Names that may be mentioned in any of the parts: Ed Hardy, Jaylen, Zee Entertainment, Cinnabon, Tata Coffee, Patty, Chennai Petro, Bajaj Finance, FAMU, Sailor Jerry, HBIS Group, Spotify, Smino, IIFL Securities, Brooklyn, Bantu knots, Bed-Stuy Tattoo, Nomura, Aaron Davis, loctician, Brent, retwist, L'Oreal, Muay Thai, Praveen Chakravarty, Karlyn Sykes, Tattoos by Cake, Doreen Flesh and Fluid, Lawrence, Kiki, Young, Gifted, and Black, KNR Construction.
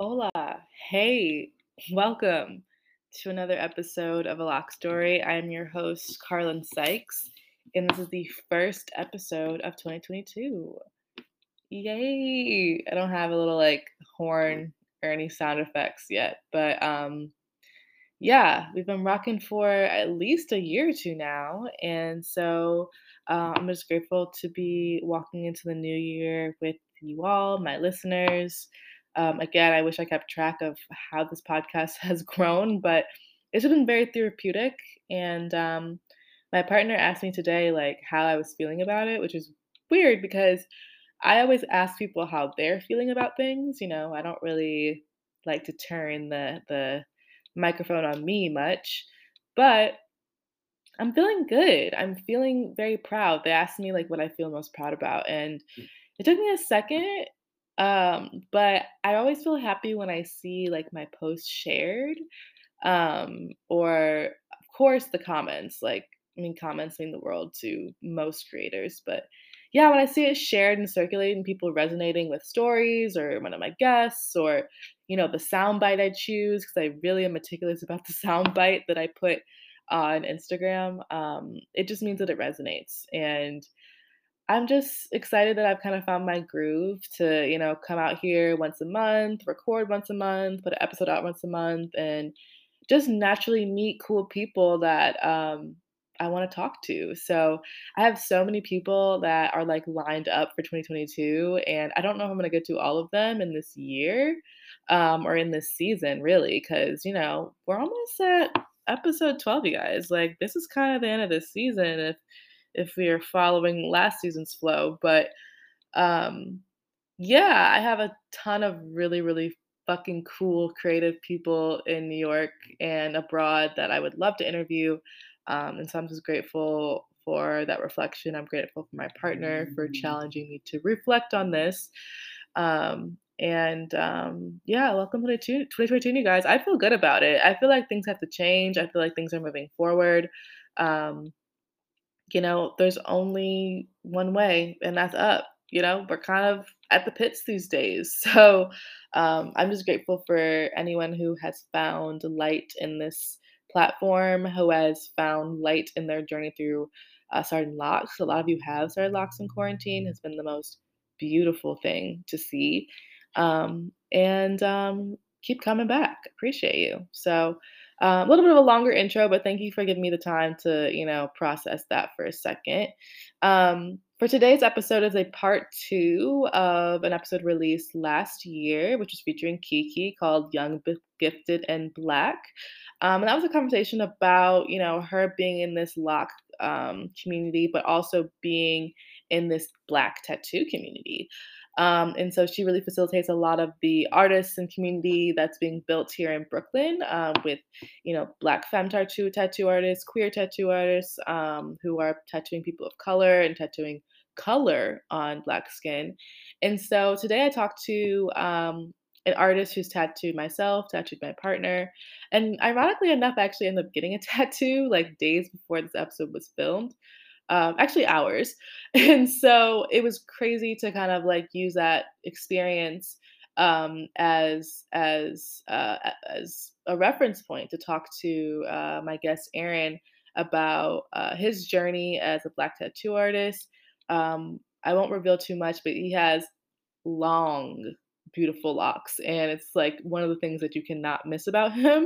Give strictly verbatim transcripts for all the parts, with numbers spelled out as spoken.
Hola, hey, welcome to another episode of A Loc Storie. I am your host, Karlyn Sykes, and this is the first episode of twenty twenty-two. Yay! I don't have a little like horn or any sound effects yet, but um, yeah, we've been rocking for at least a year or two now, and so uh, I'm just grateful to be walking into the new year with you all, my listeners. Um, again, I wish I kept track of how this podcast has grown, but it's been very therapeutic. And um, my partner asked me today, like, how I was feeling about it, which is weird because I always ask people how they're feeling about things. You know, I don't really like to turn the the microphone on me much, but I'm feeling good. I'm feeling very proud. They asked me like what I feel most proud about, and it took me a second. Um, but I always feel happy when I see like my post shared, um, or of course the comments, like, I mean, comments mean the world to most creators, but yeah, when I see it shared and circulated and people resonating with stories or one of my guests or, you know, the soundbite I choose, cause I really am meticulous about the soundbite that I put on Instagram. Um, it just means that it resonates, and I'm just excited that I've kind of found my groove to, you know, come out here once a month, record once a month, put an episode out once a month, and just naturally meet cool people that um, I want to talk to. So I have so many people that are like lined up for twenty twenty-two, and I don't know if I'm going to get to all of them in this year um, or in this season, really, because, you know, we're almost at episode twelve, you guys. Like, this is kind of the end of this season, if if we are following last season's flow, but um, yeah, I have a ton of really, really fucking cool creative people in New York and abroad that I would love to interview, um, and so I'm just grateful for that reflection. I'm grateful for my partner for challenging me to reflect on this, um, and um, yeah, welcome to twenty twenty-two, you guys. I feel good about it. I feel like things have to change. I feel like things are moving forward. Um, You know, there's only one way, and that's up. You know, we're kind of at the pits these days. So um, I'm just grateful for anyone who has found light in this platform, who has found light in their journey through uh, starting locks. A lot of you have started locks in quarantine. It's been the most beautiful thing to see. Um, and um, keep coming back. Appreciate you. So Uh, a little bit of a longer intro, but thank you for giving me the time to, you know, process that for a second. Um, for today's episode is a part two of an episode released last year, which is featuring Kiki, called Young, Gifted, and Black. Um, and that was a conversation about, you know, her being in this Loc um, community, but also being in this Black tattoo community. Um, and so she really facilitates a lot of the artists and community that's being built here in Brooklyn um, with, you know, Black femme tattoo, tattoo artists, queer tattoo artists um, who are tattooing people of color and tattooing color on Black skin. And so today I talked to um, an artist who's tattooed myself, tattooed my partner. And ironically enough, I actually ended up getting a tattoo like days before this episode was filmed. Um, actually hours. And so it was crazy to kind of like use that experience um, as as uh, as a reference point to talk to uh, my guest Aaron about uh, his journey as a Black tattoo artist. Um, I won't reveal too much, but he has long, beautiful locks, and it's like one of the things that you cannot miss about him.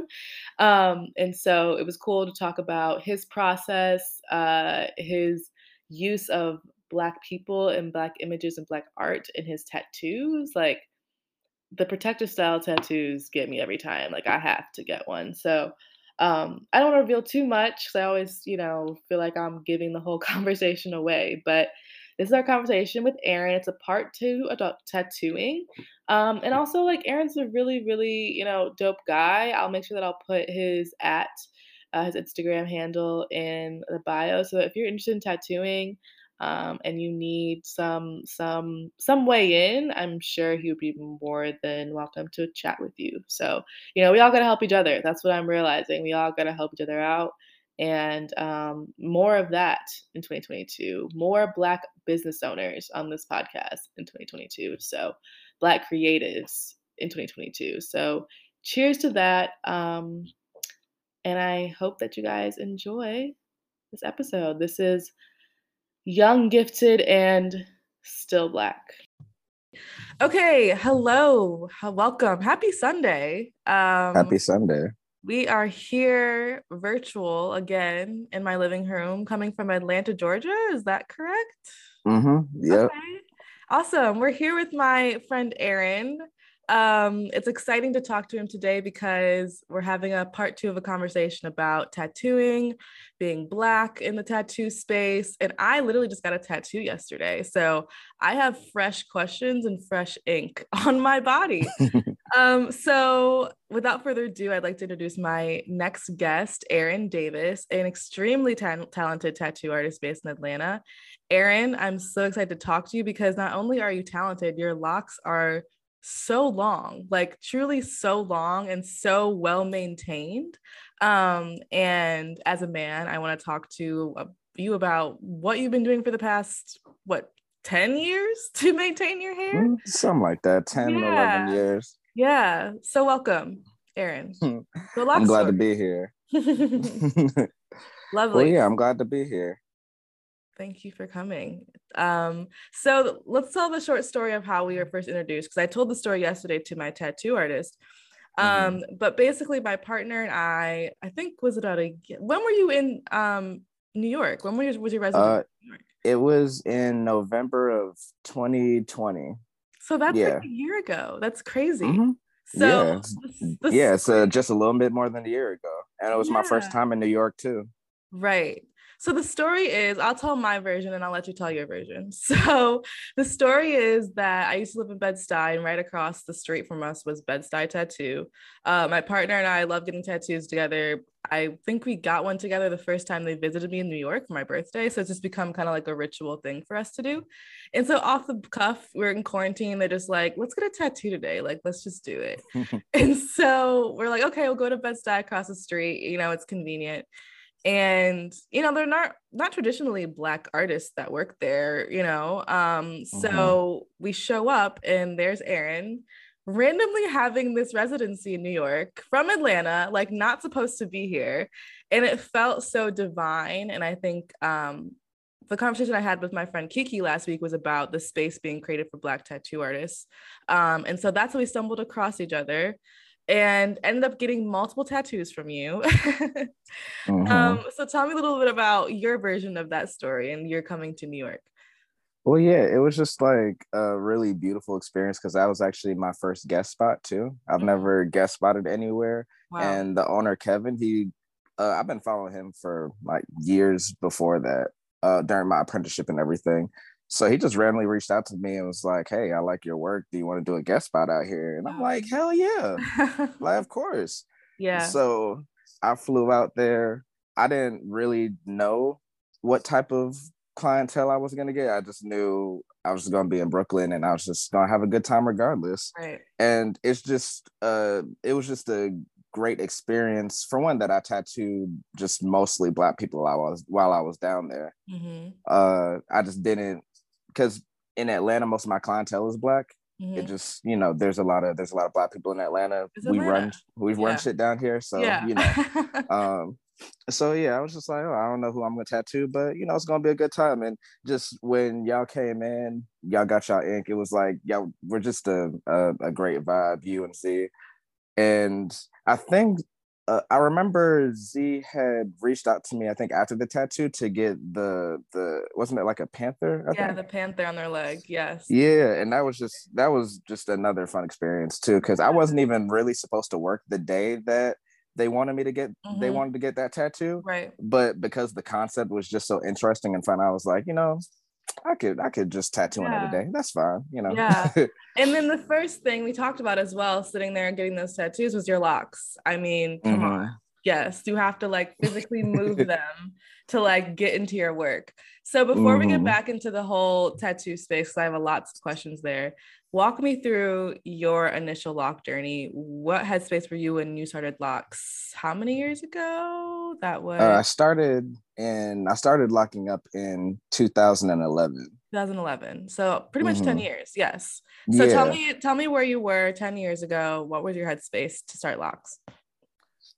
Um, and so it was cool to talk about his process, uh, his use of Black people and Black images and Black art in his tattoos. Like, the protective style tattoos get me every time. Like, I have to get one. So um, I don't want to reveal too much because I always, you know, feel like I'm giving the whole conversation away, but this is our conversation with Aaron. It's a part two about tattooing. Um, and also, like, Aaron's a really, really, you know, dope guy. I'll make sure that I'll put his at, uh, his Instagram handle in the bio. So if you're interested in tattooing um, and you need some, some, some way in, I'm sure he would be more than welcome to chat with you. So, you know, we all got to help each other. That's what I'm realizing. We all got to help each other out. And um, more of that in twenty twenty-two, more Black business owners on this podcast in twenty twenty-two. So Black creatives, in twenty twenty-two. So cheers to that. Um, and I hope that you guys enjoy this episode. This is Young, Gifted, and Still Black. Okay. Hello. Welcome. Happy Sunday. Um, Happy Sunday. We are here virtual again in my living room, coming from Atlanta, Georgia. Is that correct? Mm-hmm. Yep. Okay. Awesome. We're here with my friend Aaron. Um, it's exciting to talk to him today because we're having a part two of a conversation about tattooing, being Black in the tattoo space. And I literally just got a tattoo yesterday, so I have fresh questions and fresh ink on my body. um, so without further ado, I'd like to introduce my next guest, Aaron Davis, an extremely ta- talented tattoo artist based in Atlanta. Aaron, I'm so excited to talk to you because not only are you talented, your locks are so long, like truly so long and so well maintained. Um, and as a man, I want to talk to you about what you've been doing for the past, what, ten years to maintain your hair? Something like that, ten, yeah. eleven years. Yeah. So welcome, Aaron. So I'm glad story. to be here. Lovely. Well, yeah, I'm glad to be here. Thank you for coming. Um, so let's tell the short story of how we were first introduced, because I told the story yesterday to my tattoo artist. Um, mm-hmm. But basically my partner and I, I think was about a, when were you in um, New York? When were you, was your residence uh, in New York? It was in November of twenty twenty. So that's yeah. like a year ago. That's crazy. Mm-hmm. So yeah, this, yeah it's uh, just a little bit more than a year ago. And it was yeah. my first time in New York too. Right. So the story is, I'll tell my version and I'll let you tell your version. So the story is that I used to live in Bed-Stuy, and right across the street from us was Bed-Stuy Tattoo. Uh, my partner and I love getting tattoos together. I think we got one together the first time they visited me in New York for my birthday. So it's just become kind of like a ritual thing for us to do. And so off the cuff, we're in quarantine. They're just like, let's get a tattoo today. Like, let's just do it. And so we're like, okay, we'll go to Bed-Stuy across the street. You know, it's convenient. And, you know, they're not, not traditionally Black artists that work there, you know? Um, mm-hmm. So we show up and there's Aaron randomly having this residency in New York from Atlanta, like not supposed to be here. And it felt so divine. And I think um, the conversation I had with my friend Kiki last week was about the space being created for Black tattoo artists. Um, and so that's how we stumbled across each other. And ended up getting multiple tattoos from you. mm-hmm. um, so tell me a little bit about your version of that story and your coming to New York. Well, yeah, it was just like a really beautiful experience because that was actually my first guest spot too. I've mm-hmm. never guest spotted anywhere. Wow. And the owner, Kevin, he, uh, I've been following him for like years before that, uh, during my apprenticeship and everything. So he just randomly reached out to me and was like, hey, I like your work. Do you want to do a guest spot out here? And I'm wow. like, hell yeah. Like, of course. Yeah. So I flew out there. I didn't really know what type of clientele I was going to get. I just knew I was going to be in Brooklyn and I was just going to have a good time regardless. Right. And it's just, uh, it was just a great experience. For one, that I tattooed just mostly Black people while I was, while I was down there. Mm-hmm. Uh, I just didn't, because in Atlanta, most of my clientele is Black. Mm-hmm. It just, you know, there's a lot of there's a lot of Black people in Atlanta. It's we Atlanta. run, we yeah. run shit down here, so yeah. you know. um, so yeah, I was just like, oh, I don't know who I'm gonna tattoo, but you know, it's gonna be a good time. And just when y'all came in, y'all got y'all ink. It was like, y'all were just a a, a great vibe, you and Z. And I think uh, I remember Z had reached out to me, I think after the tattoo, to get the the wasn't it like a panther? I yeah, think? the panther on their leg. Yes. Yeah, and that was just that was just another fun experience too, because I wasn't even really supposed to work the day that they wanted me to get mm-hmm. they wanted to get that tattoo. Right. But because the concept was just so interesting and fun, I was like, you know, I could I could just tattoo yeah. another day. That's fine, you know. Yeah. And then the first thing we talked about as well, sitting there and getting those tattoos, was your locks. I mean, come mm-hmm. on. Yes, you have to like physically move them to like get into your work. So before mm-hmm. we get back into the whole tattoo space, because I have a lots of questions there, walk me through your initial lock journey. What headspace were you when you started locks? How many years ago? ago that was? Uh, I started and I started locking up in two thousand eleven. two thousand eleven. So pretty much mm-hmm. ten years. Yes. So yeah. tell me, tell me where you were ten years ago. What was your headspace to start locks?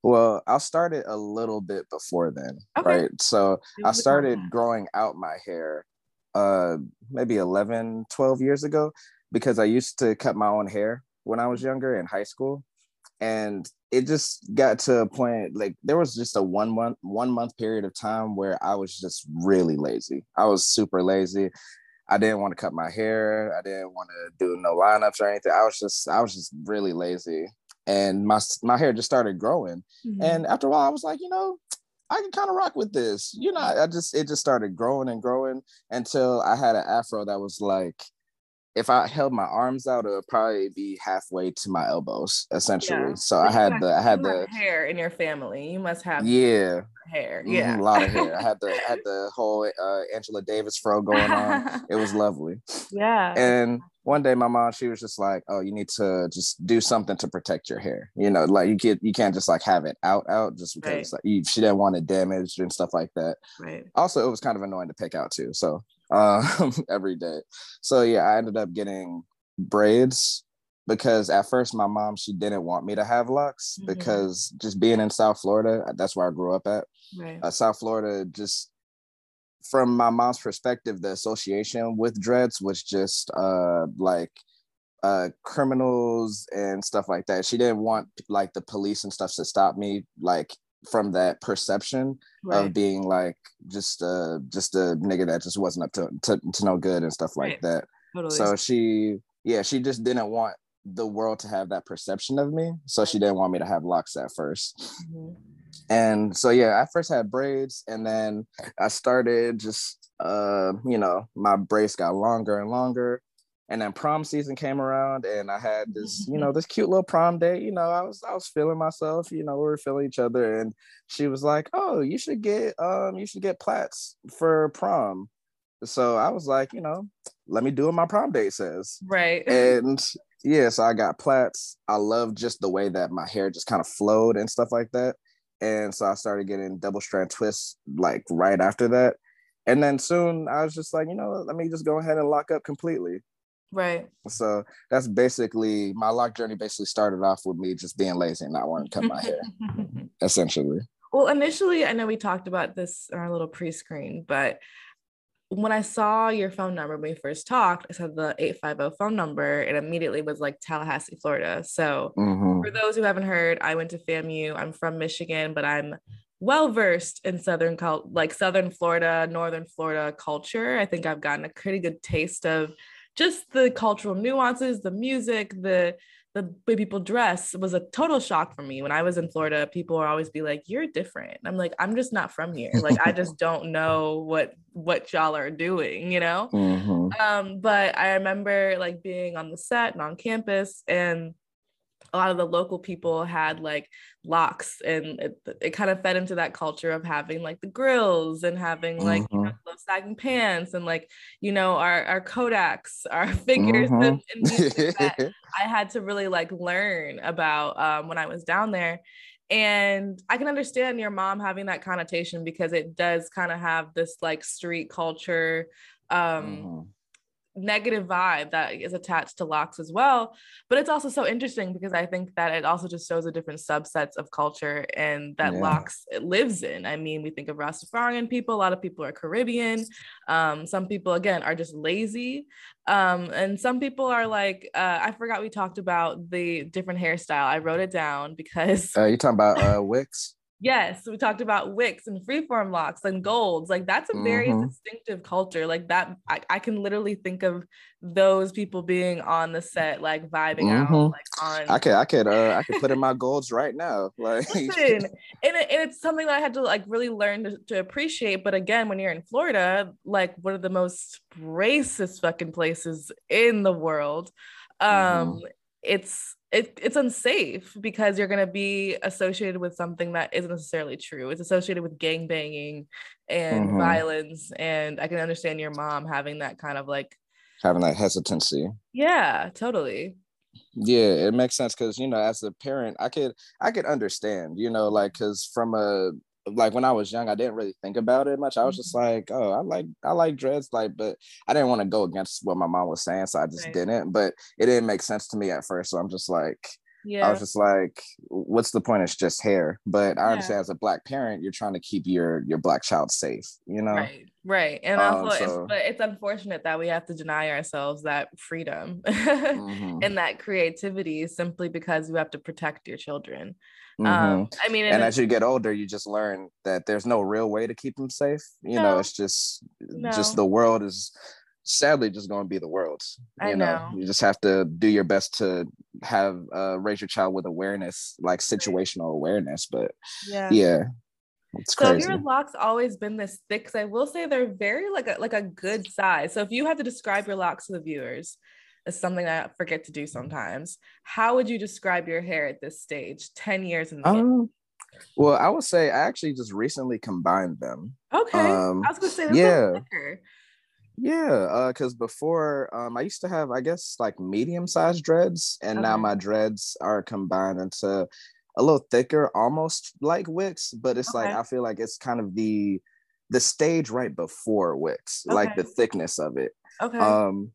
Well, I started a little bit before then, okay. right? So I started growing out my hair uh, maybe eleven, twelve years ago, because I used to cut my own hair when I was younger in high school. And it just got to a point, like there was just a one month, one month period of time where I was just really lazy. I was super lazy. I didn't want to cut my hair. I didn't want to do no lineups or anything. I was just, I was just really lazy. And my my hair just started growing. Mm-hmm. And after a while, I was like, you know, I can kind of rock with this. You know, I just, it just started growing and growing until I had an afro that was like, if I held my arms out, it would probably be halfway to my elbows, essentially. Yeah. So I had the, I had the hair in your family. You must have yeah hair, yeah, mm, a lot of hair. I had the, I had the whole uh, Angela Davis fro going on. It was lovely. Yeah. And one day, my mom, she was just like, "Oh, you need to just do something to protect your hair. You know, like you can't, you can't just like have it out, out just because right. like you, she didn't want it damaged and stuff like that." Right. Also, it was kind of annoying to pick out too. So. Um, every day. So yeah, I ended up getting braids because at first my mom, she didn't want me to have locks mm-hmm. because just being in South Florida, that's where I grew up at. Right. Uh, South Florida, just from my mom's perspective, the association with dreads was just uh, like uh, criminals and stuff like that. She didn't want like the police and stuff to stop me like from that perception right. of being like just uh just a nigga that just wasn't up to to, to no good and stuff like right. that totally. So she yeah she just didn't want the world to have that perception of me, so she didn't want me to have locks at first mm-hmm. and so yeah I first had braids, and then I started just uh you know my braids got longer and longer. And then prom season came around, and I had this, you know, this cute little prom date. You know, I was I was feeling myself. You know, we were feeling each other, and she was like, "Oh, you should get um, you should get plaits for prom." So I was like, you know, let me do what my prom date says, right? And yeah, so I got plaits. I loved just the way that my hair just kind of flowed and stuff like that. And so I started getting double strand twists like right after that. And then soon I was just like, you know, let me just go ahead and lock up completely. Right. So that's basically my lock journey. Basically started off with me just being lazy and not wanting to cut my hair, essentially. Well, initially, I know we talked about this in our little pre-screen, but when I saw your phone number when we first talked, I saw the eight five zero phone number and immediately was like Tallahassee, Florida. So mm-hmm. for those who haven't heard, I went to FAMU. I'm from Michigan, but I'm well versed in Southern like Southern Florida, Northern Florida culture. I think I've gotten a pretty good taste of just the cultural nuances, the music, the the way people dress was a total shock for me. When I was in Florida, people would always be like, "You're different." I'm like, "I'm just not from here. Like, I just don't know what what y'all are doing, you know?" Mm-hmm. Um, but I remember like being on the set and on campus, and a lot of the local people had like locks, and it, it kind of fed into that culture of having like the grills and having like mm-hmm. you know, those sagging pants and like, you know, our, our Kodaks, our figures. Mm-hmm. And, and music that I had to really like learn about um, when I was down there. And I can understand your mom having that connotation because it does kind of have this like street culture, um, mm-hmm. negative vibe that is attached to locks as well. But it's also so interesting because I think that it also just shows the different subsets of culture and that yeah. locks it lives in. I mean, we think of Rastafarian people, a lot of people are Caribbean, um some people again are just lazy, um and some people are like uh I forgot we talked about the different hairstyle. I wrote it down because uh, you're talking about uh wicks. Yes, we talked about wicks and freeform locks and golds. Like that's a very mm-hmm. distinctive culture. Like that, I, I can literally think of those people being on the set, like vibing mm-hmm. out. Like on, I could, I could, uh, I could put in my golds right now. Like, listen, and, it, and it's something that I had to like really learn to, to appreciate. But again, when you're in Florida, like one of the most racist fucking places in the world, um, mm-hmm. it's. It, it's unsafe because you're going to be associated with something that isn't necessarily true. It's associated with gangbanging and mm-hmm. violence. And I can understand your mom having that kind of like... having that hesitancy. Yeah, totally. Yeah, it makes sense because, you know, as a parent, I could I could understand, you know, like, because from a like when I was young, I didn't really think about it much. I was just like, oh, I like I like dreads, like, but I didn't want to go against what my mom was saying, so I just right. didn't. But it didn't make sense to me at first, so I'm just like, yeah. I was just like, what's the point? It's just hair. But I yeah. understand as a black parent, you're trying to keep your your black child safe, you know? Right, right. And um, also, so... it's, but it's unfortunate that we have to deny ourselves that freedom mm-hmm. and that creativity simply because you have to protect your children. Mm-hmm. Um, I mean, and, and as you get older, you just learn that there's no real way to keep them safe. You no, know, it's just, no. just the world is... sadly just going to be the world. You I know. know you just have to do your best to have uh raise your child with awareness, like situational awareness, but yeah, yeah it's so crazy. Have your locks always been this thick? Because I will say they're very like a like a good size. So if you had to describe your locks to the viewers, it's something that I forget to do sometimes, how would you describe your hair at this stage, ten years in the um, well, I would say I actually just recently combined them. Okay. um, I was gonna say that's yeah thicker. Yeah, uh, because before um, I used to have, I guess, like medium-sized dreads, and okay. now my dreads are combined into a little thicker, almost like wicks, but it's okay. like I feel like it's kind of the the stage right before wicks, okay. like the thickness of it. Okay. Um,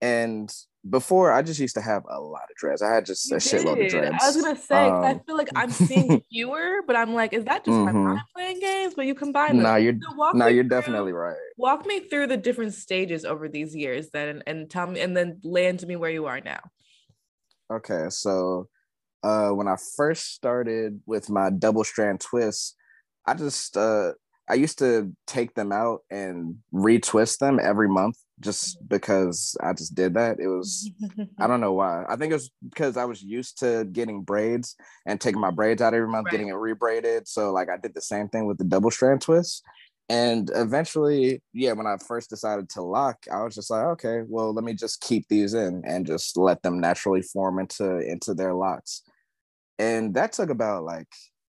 and before I just used to have a lot of dreads. I had just you a did. shitload of dreads. I was gonna say, um, I feel like I'm seeing fewer, but I'm like, is that just mm-hmm. my mind playing games? But you combine them. Nah, you're, so nah, you're through, definitely right. Walk me through the different stages over these years, then, and, and tell me, and then land to me where you are now. Okay, so uh, when I first started with my double strand twists, I just uh, I used to take them out and retwist them every month. Just because I just did that. It was, I don't know why. I think it was because I was used to getting braids and taking my braids out every month, right. getting it rebraided. So like I did the same thing with the double strand twist. And eventually, yeah, when I first decided to lock, I was just like, okay, well, let me just keep these in and just let them naturally form into, into their locks. And that took about like,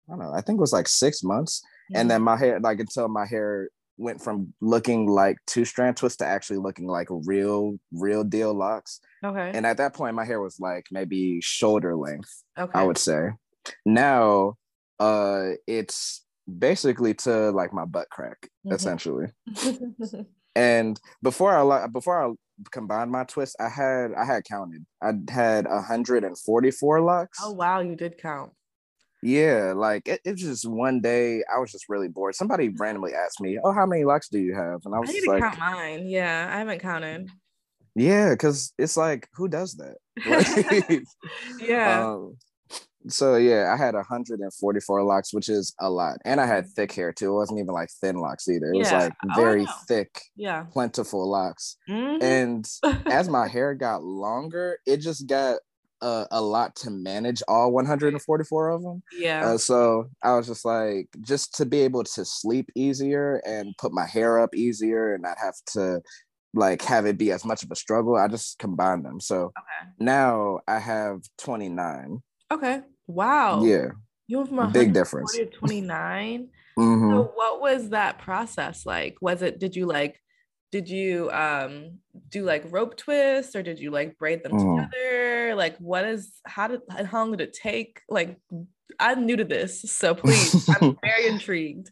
I don't know, I think it was like six months. Mm-hmm. And then my hair, like until my hair went from looking like two strand twists to actually looking like real, real deal locks. Okay. And at that point, my hair was like maybe shoulder length, okay. I would say. Now, uh, it's basically to like my butt crack, mm-hmm. essentially. And before I before I combined my twists, I had I had counted. I had one hundred forty-four locks. Oh wow, you did count. Yeah, like it, it was just one day I was just really bored. Somebody randomly asked me, "Oh, how many locks do you have?" And I was I need to like, "Count mine." Yeah, I haven't counted. Yeah, because it's like, who does that? Like, yeah. Um, so yeah, I had one hundred forty-four locks, which is a lot, and I had thick hair too. It wasn't even like thin locks either. It yeah. was like very oh, thick, yeah, plentiful locks. Mm-hmm. And as my hair got longer, it just got. Uh, a lot to manage all one hundred forty-four of them. Yeah. Uh, so I was just like, just to be able to sleep easier and put my hair up easier and not have to like have it be as much of a struggle, I just combined them. So okay. now I have twenty-nine. Okay. Wow. Yeah. You have my big difference. twenty-nine. Mm-hmm. So what was that process like? Was it, did you like, did you um do like rope twists or did you like braid them mm. together? Like what is, how did, how long did it take? Like I'm new to this, so please, I'm very intrigued.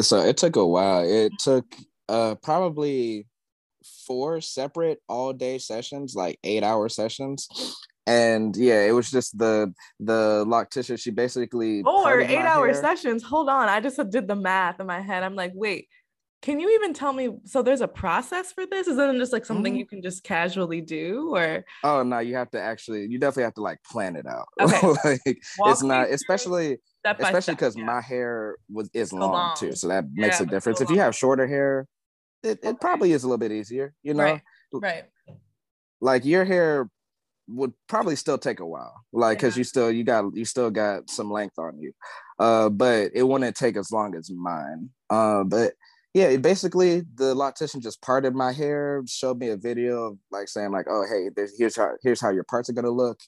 So it took a while. It took uh probably four separate all day sessions, like eight hour sessions. And yeah, it was just the the loctician. She basically- Or eight hour hair. Sessions, hold on. I just did the math in my head. I'm like, wait. Can you even tell me, so there's a process for this? Is it just like something you can just casually do or? Oh, no, you have to actually, you definitely have to like plan it out. Okay. Like, it's not, especially, especially because yeah. my hair was is long, long too. So that yeah, makes a difference. So if you have shorter hair, it, it probably is a little bit easier, you know? Right, right. Like your hair would probably still take a while, like, because yeah. you still, you got, you still got some length on you. Uh, but it wouldn't take as long as mine. Uh, but yeah, basically the loctician just parted my hair, showed me a video of like saying like, oh, hey, there's, here's how here's how your parts are going to look.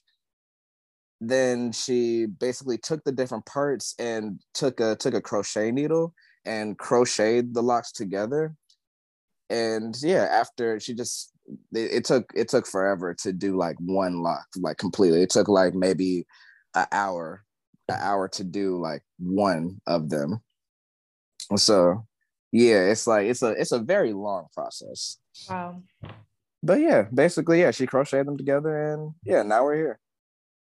Then she basically took the different parts and took a took a crochet needle and crocheted the locks together. And yeah, after she just it, it took it took forever to do like one lock, like completely. It took like maybe an hour, an hour to do like one of them. So yeah, it's like it's a it's a very long process. Wow. But yeah, basically, yeah, she crocheted them together, and yeah, now we're here.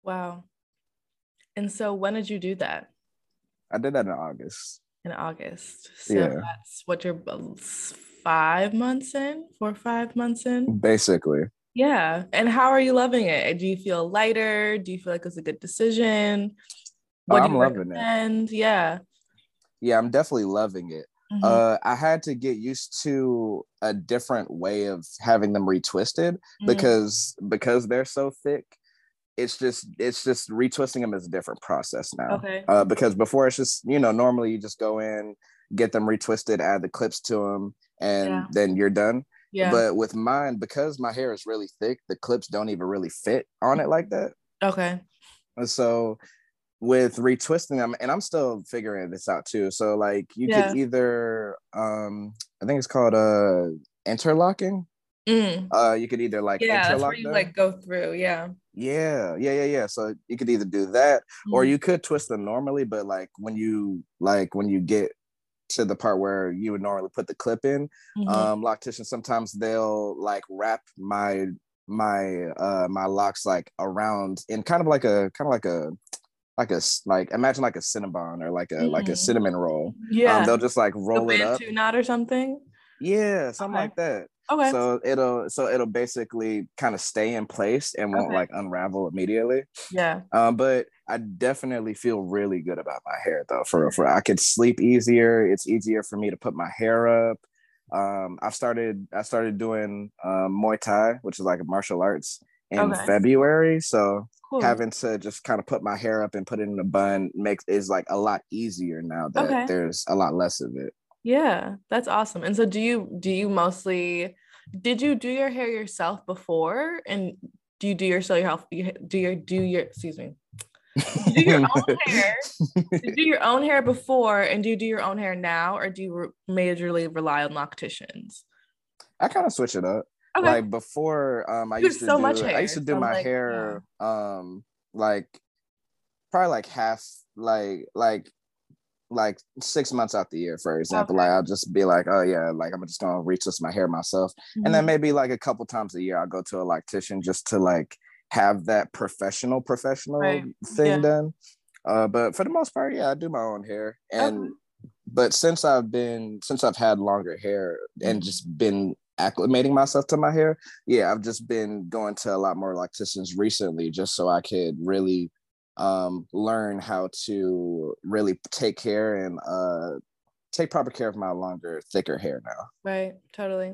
Wow. And so when did you do that? I did that in August. In August. So yeah. That's what you're five months in, four or five months in? Basically. Yeah. And how are you loving it? Do you feel lighter? Do you feel like it's a good decision? What I'm do you loving recommend? It. Yeah. Yeah, I'm definitely loving it. Mm-hmm. Uh, I had to get used to a different way of having them retwisted mm-hmm. because because they're so thick. It's just it's just retwisting them is a different process now. Okay. Uh, because before it's just, you know, normally you just go in, get them retwisted, add the clips to them, and yeah. then you're done. Yeah. But with mine, because my hair is really thick, the clips don't even really fit on it like that. Okay. And so with retwisting them, and I'm still figuring this out too. So like you yeah. could either, um, I think it's called uh, interlocking. Mm. Uh, you could either like yeah, interlock that's where you them. Like go through, yeah. Yeah, yeah, yeah, yeah. So you could either do that, mm. or you could twist them normally. But like when you like when you get to the part where you would normally put the clip in, mm-hmm. um, locticians sometimes they'll like wrap my my uh my locks like around in kind of like a kind of like a like a like imagine like a Cinnabon or like a mm. like a cinnamon roll. Yeah, um, they'll just like roll the it up, knot or something. Yeah, something okay. like that. Okay. So it'll so it'll basically kind of stay in place and won't okay. like unravel immediately. Yeah. Um, but I definitely feel really good about my hair though. For for I could sleep easier. It's easier for me to put my hair up. Um, I've started I started doing uh, Muay Thai, which is like a martial arts, in okay. February. So cool. Having to just kind of put my hair up and put it in a bun makes is like a lot easier now that okay. there's a lot less of it. Yeah, that's awesome. And so do you do you mostly did you do your hair yourself before, and do you do your so your health you do your do your excuse me you do your own hair you do your own hair before, and do you do your own hair now, or do you re- majorly rely on locticians? I kind of switch it up. Okay. Like before um I used, so do, hair, I used to do so my like, hair yeah. um like probably like half like like like six months out the year, for example. Okay. Like I'll just be like, oh yeah, like I'm just gonna retwist my hair myself. Mm-hmm. And then maybe like a couple times a year I'll go to a loctician just to like have that professional professional right. thing yeah. done. Uh but for the most part, yeah, I do my own hair. And okay. but since I've been since I've had longer hair and just been acclimating myself to my hair, yeah, I've just been going to a lot more locticians recently just so I could really um learn how to really take care and uh take proper care of my longer, thicker hair now. Right, totally.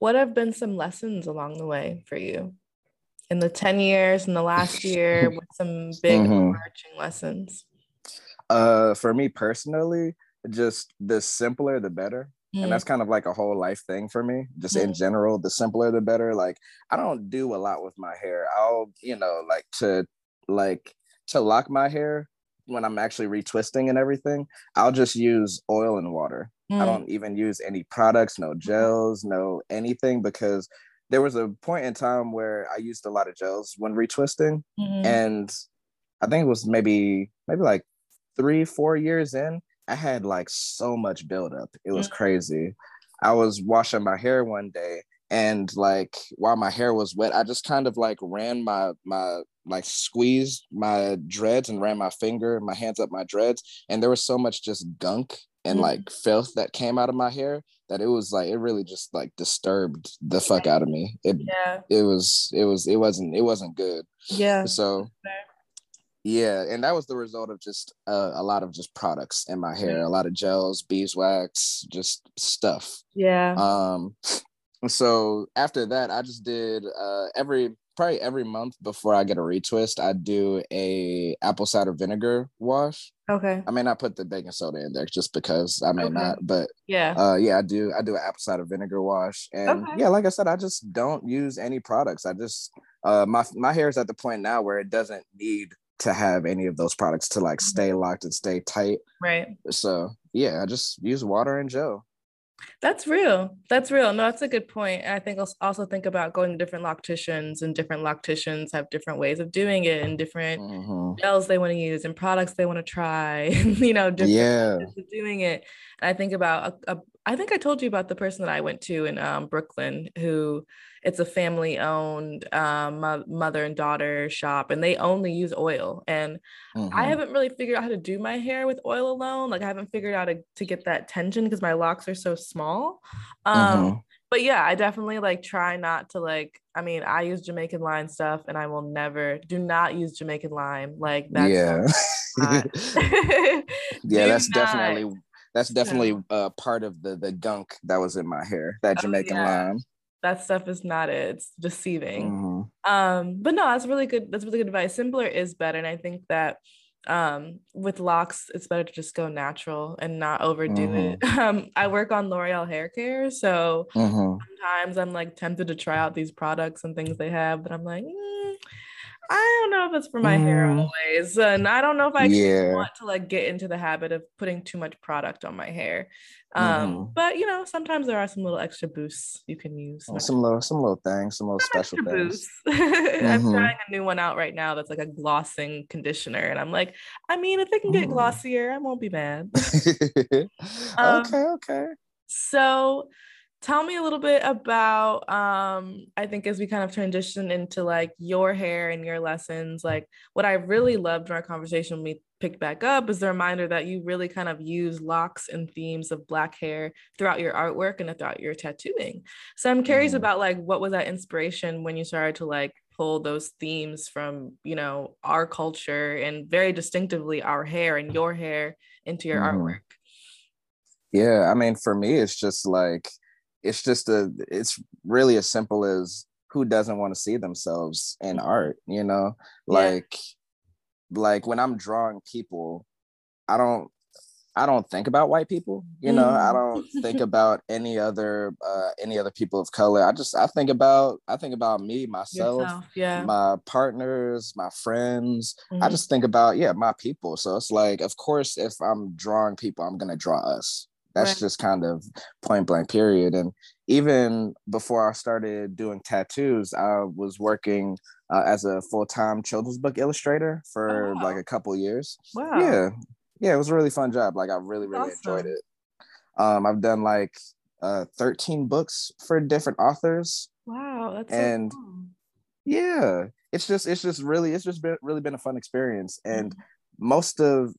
What have been some lessons along the way for you in the ten years in the last year with some big mm-hmm. overarching lessons? Uh for me personally, just the simpler the better. And that's kind of like a whole life thing for me. Just in general, the simpler the better. Like I don't do a lot with my hair. I'll, you know, like to like to lock my hair when I'm actually retwisting and everything, I'll just use oil and water. Mm. I don't even use any products, no gels, no anything, because there was a point in time where I used a lot of gels when retwisting. Mm-hmm. And I think it was maybe, maybe like three, four years in, I had like so much buildup. It was mm. crazy. I was washing my hair one day, and like while my hair was wet, I just kind of like ran my my like squeezed my dreads and ran my finger my hands up my dreads, and there was so much just gunk and mm. like filth that came out of my hair that it was like it really just like disturbed the fuck out of me. It yeah. it was it was it wasn't it wasn't good. Yeah. So yeah, and that was the result of just uh, a lot of just products in my hair, a lot of gels, beeswax, just stuff. Yeah. Um so after that, I just did uh every probably every month before I get a retwist, I do a apple cider vinegar wash. Okay. I may not put the baking soda in there just because I may okay. not, but yeah, uh, yeah, I do. I do an apple cider vinegar wash, and okay. yeah, like I said, I just don't use any products. I just uh, my my hair is at the point now where it doesn't need to have any of those products to like stay locked and stay tight. Right. So yeah, I just use water and gel. That's real. That's real. No, that's a good point. And I think I'll also think about going to different locticians, and different locticians have different ways of doing it, and different mm-hmm. gels they want to use, and products they want to try, you know, different yeah. ways of doing it. And I think about, a, a, I think I told you about the person that I went to in um, Brooklyn, who it's a family owned um, mo- mother and daughter shop, and they only use oil. And mm-hmm. I haven't really figured out how to do my hair with oil alone. Like I haven't figured out a, to get that tension because my locks are so small. Um, mm-hmm. But yeah, I definitely like try not to like, I mean, I use Jamaican lime stuff and I will never do not use Jamaican lime. Like that's yeah, yeah, that's not. definitely, that's definitely uh, part of the, the gunk that was in my hair, that Jamaican oh, yeah. lime. That stuff is not it. It's deceiving. Mm-hmm. Um, but no, that's really good. That's really good advice. Simpler is better. And I think that um, with locks, it's better to just go natural and not overdo mm-hmm. it. Um, I work on L'Oreal hair care. So mm-hmm. sometimes I'm like tempted to try out these products and things they have, but I'm like, mm, I don't know if it's for my mm-hmm. hair always. And I don't know if I yeah. want to like get into the habit of putting too much product on my hair. Um, mm-hmm. But you know, sometimes there are some little extra boosts you can use. Oh, some little, some little things, some little some special things. mm-hmm. I'm trying a new one out right now that's like a glossing conditioner, and I'm like, I mean, if it can get mm-hmm. glossier, I won't be mad. um, okay, okay. So, tell me a little bit about. Um, I think as we kind of transition into like your hair and your lessons, like what I really loved in our conversation when we picked back up is the reminder that you really kind of use locks and themes of Black hair throughout your artwork and throughout your tattooing. So I'm curious mm-hmm. about like what was that inspiration when you started to like pull those themes from, you know, our culture and very distinctively our hair and your hair into your mm-hmm. artwork. Yeah, I mean, for me, it's just like it's just a it's really as simple as who doesn't want to see themselves in art, you know, like. Yeah. Like when I'm drawing people, I don't, I don't think about white people. You know, I don't think about any other, uh, any other people of color. I just, I think about, I think about me, myself, Yourself, yeah. my partners, my friends. Mm-hmm. I just think about, yeah, my people. So it's like, of course, if I'm drawing people, I'm gonna draw us. That's right. Just kind of point blank period. And even before I started doing tattoos, I was working uh, as a full-time children's book illustrator for oh, wow. like a couple years. Wow. Yeah. Yeah. It was a really fun job. Like I really, really awesome. enjoyed it. Um, I've done like uh, thirteen books for different authors. Wow. That's and so cool. yeah, it's just, it's just really, it's just been, really been a fun experience. And mm-hmm. most of,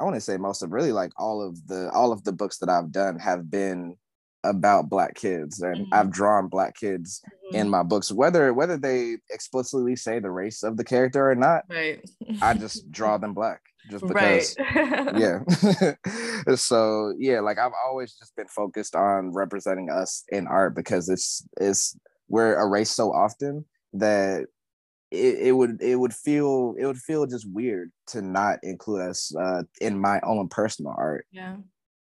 I want to say most of really like all of the all of the books that I've done have been about Black kids, and mm-hmm. I've drawn Black kids mm-hmm. in my books, whether whether they explicitly say the race of the character or not. Right. I just draw them Black just because. Right. yeah. So yeah, like I've always just been focused on representing us in art because it's it's we're erased so often that. It, it would it would feel it would feel just weird to not include us uh, in my own personal art. Yeah,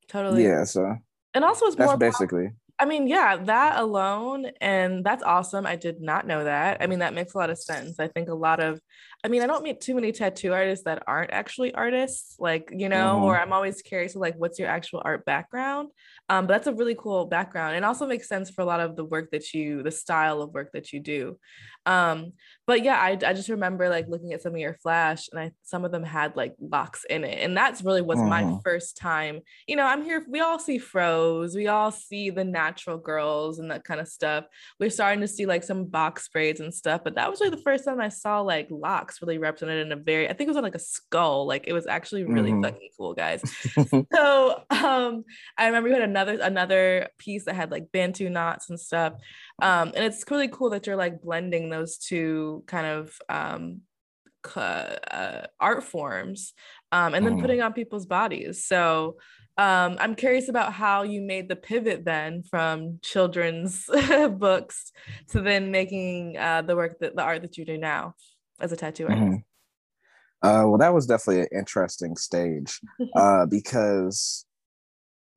totally. Yeah, so and also it's that's more basically. I mean, yeah, that alone, and that's awesome. I did not know that. I mean, that makes a lot of sense. I think a lot of, I mean, I don't meet too many tattoo artists that aren't actually artists, like, you know, mm-hmm. or I'm always curious of like, what's your actual art background? Um, but that's a really cool background. And also makes sense for a lot of the work that you, the style of work that you do. Um, but yeah, I, I just remember like looking at some of your flash and I, some of them had like locks in it. And that's really was mm-hmm. my first time, you know, I'm here, we all see froze, we all see the natural natural girls and that kind of stuff. We're starting to see like some box braids and stuff, but that was really the first time I saw like locks really represented in a very, I think it was on like a skull. Like it was actually really mm-hmm. fucking cool, guys. So um, I remember you had another another piece that had like Bantu knots and stuff. Um, and it's really cool that you're like blending those two kind of um, uh, art forms um, and then mm-hmm. putting on people's bodies. So Um, I'm curious about how you made the pivot then from children's books to then making uh, the work that the art that you do now as a tattoo artist. Mm-hmm. Uh, well, that was definitely an interesting stage uh, because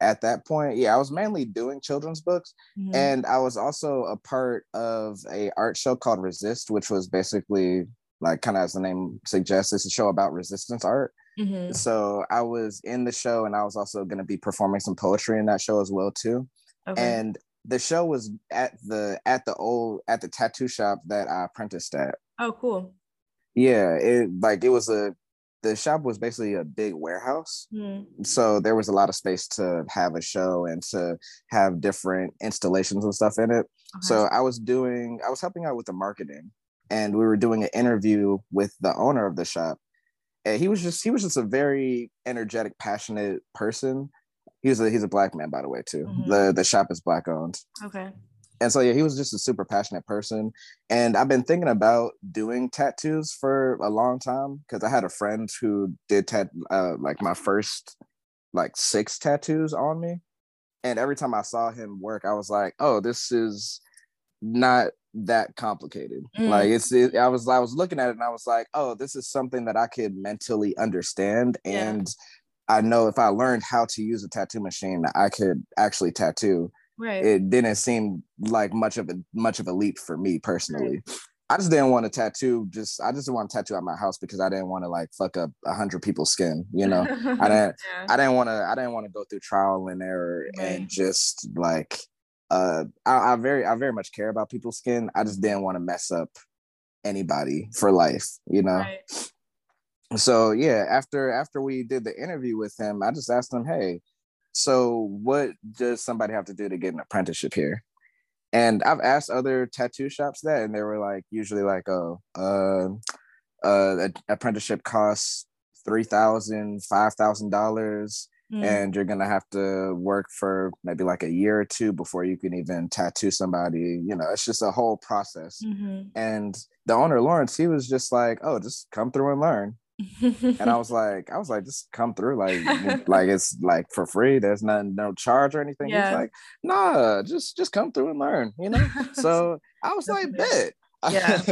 at that point, yeah, I was mainly doing children's books, mm-hmm. and I was also a part of a art show called Resist, which was basically like kind of as the name suggests, it's a show about resistance art. Mm-hmm. So I was in the show, and I was also going to be performing some poetry in that show as well too. Okay. And the show was at the at the old at the tattoo shop that I apprenticed at. Oh, cool. Yeah, it like it was a the shop was basically a big warehouse. Mm-hmm. So there was a lot of space to have a show and to have different installations and stuff in it. Okay. So I was doing I was helping out with the marketing, and we were doing an interview with the owner of the shop. And he was just he was just a very energetic, passionate person. He was a, he's a black man, by the way, too. Mm-hmm. The the shop is black owned. Okay. And so, yeah, he was just a super passionate person. And I've been thinking about doing tattoos for a long time, because I had a friend who did tat- uh, like my first like six tattoos on me. And every time I saw him work, I was like, oh, this is not that complicated. Mm. Like it's, it, I was, I was looking at it and I was like, oh, this is something that I could mentally understand. Yeah. And I know if I learned how to use a tattoo machine, I could actually tattoo. Right. It didn't seem like much of a much of a leap for me personally. Right. I just didn't want to tattoo. Just I just didn't want to tattoo at my house because I didn't want to like fuck up a hundred people's skin. You know, I didn't. Yeah. I didn't want to. I didn't want to go through trial and error. Right. And just like uh, I, I very I very much care about people's skin. I just didn't want to mess up anybody for life. You know. Right. So yeah, after after we did the interview with him, I just asked him, "Hey, so what does somebody have to do to get an apprenticeship here?" And I've asked other tattoo shops that, and they were like, usually like, "Oh, uh, uh, an apprenticeship costs three thousand, five thousand dollars, mm. and you're gonna have to work for maybe like a year or two before you can even tattoo somebody." You know, it's just a whole process. Mm-hmm. And the owner, Lawrence, he was just like, "Oh, just come through and learn." And I was like, I was like, just come through, like, like it's like for free. There's nothing, no charge or anything. Yeah. He's like, nah, just, just come through and lean, you know. So I was like, bet. Yeah.